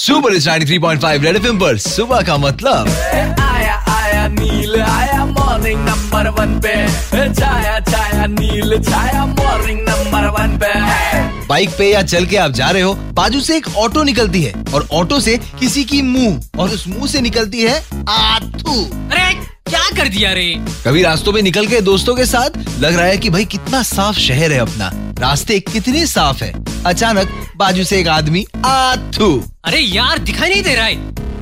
Super इस 93.5 red FM पर सुबह का मतलब आया आया नील आया मॉर्निंग नंबर वन पे छाया छाया नील छाया मॉर्निंग नंबर वन पे। बाइक पे या चल के आप जा रहे हो, बाजू से एक ऑटो निकलती है और ऑटो से किसी की मुंह और उस मुंह से निकलती है आथू। अरे क्या कर दिया रे। कभी रास्तों में निकल के दोस्तों के साथ लग रहा है कि भाई कितना साफ शहर है अपना, रास्ते कितने साफ है। अचानक बाजू से एक आदमी आथू। अरे यार दिखाई नहीं दे रहा है,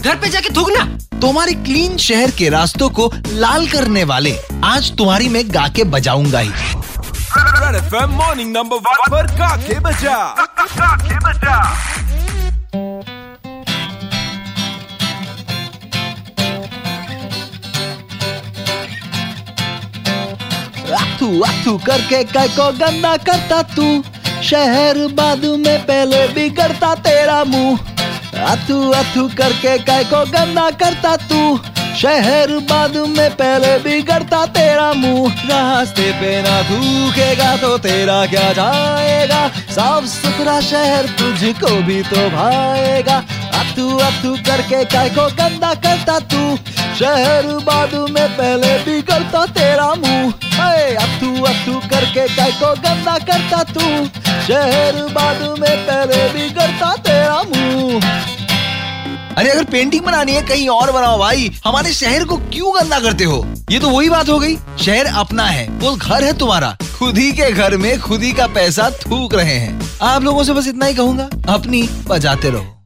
घर पे जाके थूक ना। तुम्हारे क्लीन शहर के रास्तों को लाल करने वाले आज तुम्हारी मैं गा के बजाऊंगा ही। Red FM morning number one पर गा के बजा। आथू आथू करके काय को गंदा करता तू, शहर बाद में पहले बिगड़ता तेरा मुंह। आथू आथू करके काय को गंदा करता तू, शहर बाद में पहले बिगड़ता तेरा मुंह। रास्ते पे ना थूकेगा तो तेरा क्या जाएगा, साफ सुथरा शहर तुझको भी तो भाएगा। आथू आथू करके काय को गंदा करता तू, शहर बाद में पहले बिगड़ता तेरा मुंह। अथू अथू करके काय को गंदा करता तू, शहर बाद में तेरे भी करता तेरा मुंह। अरे अगर पेंटिंग बनानी है कहीं और बनाओ भाई, हमारे शहर को क्यों गंदा करते हो। ये तो वही बात हो गई, शहर अपना है, वो घर है तुम्हारा, खुद ही के घर में खुद ही का पैसा थूक रहे हैं। आप लोगों से बस इतना ही कहूंगा, अपनी बजाते रहो।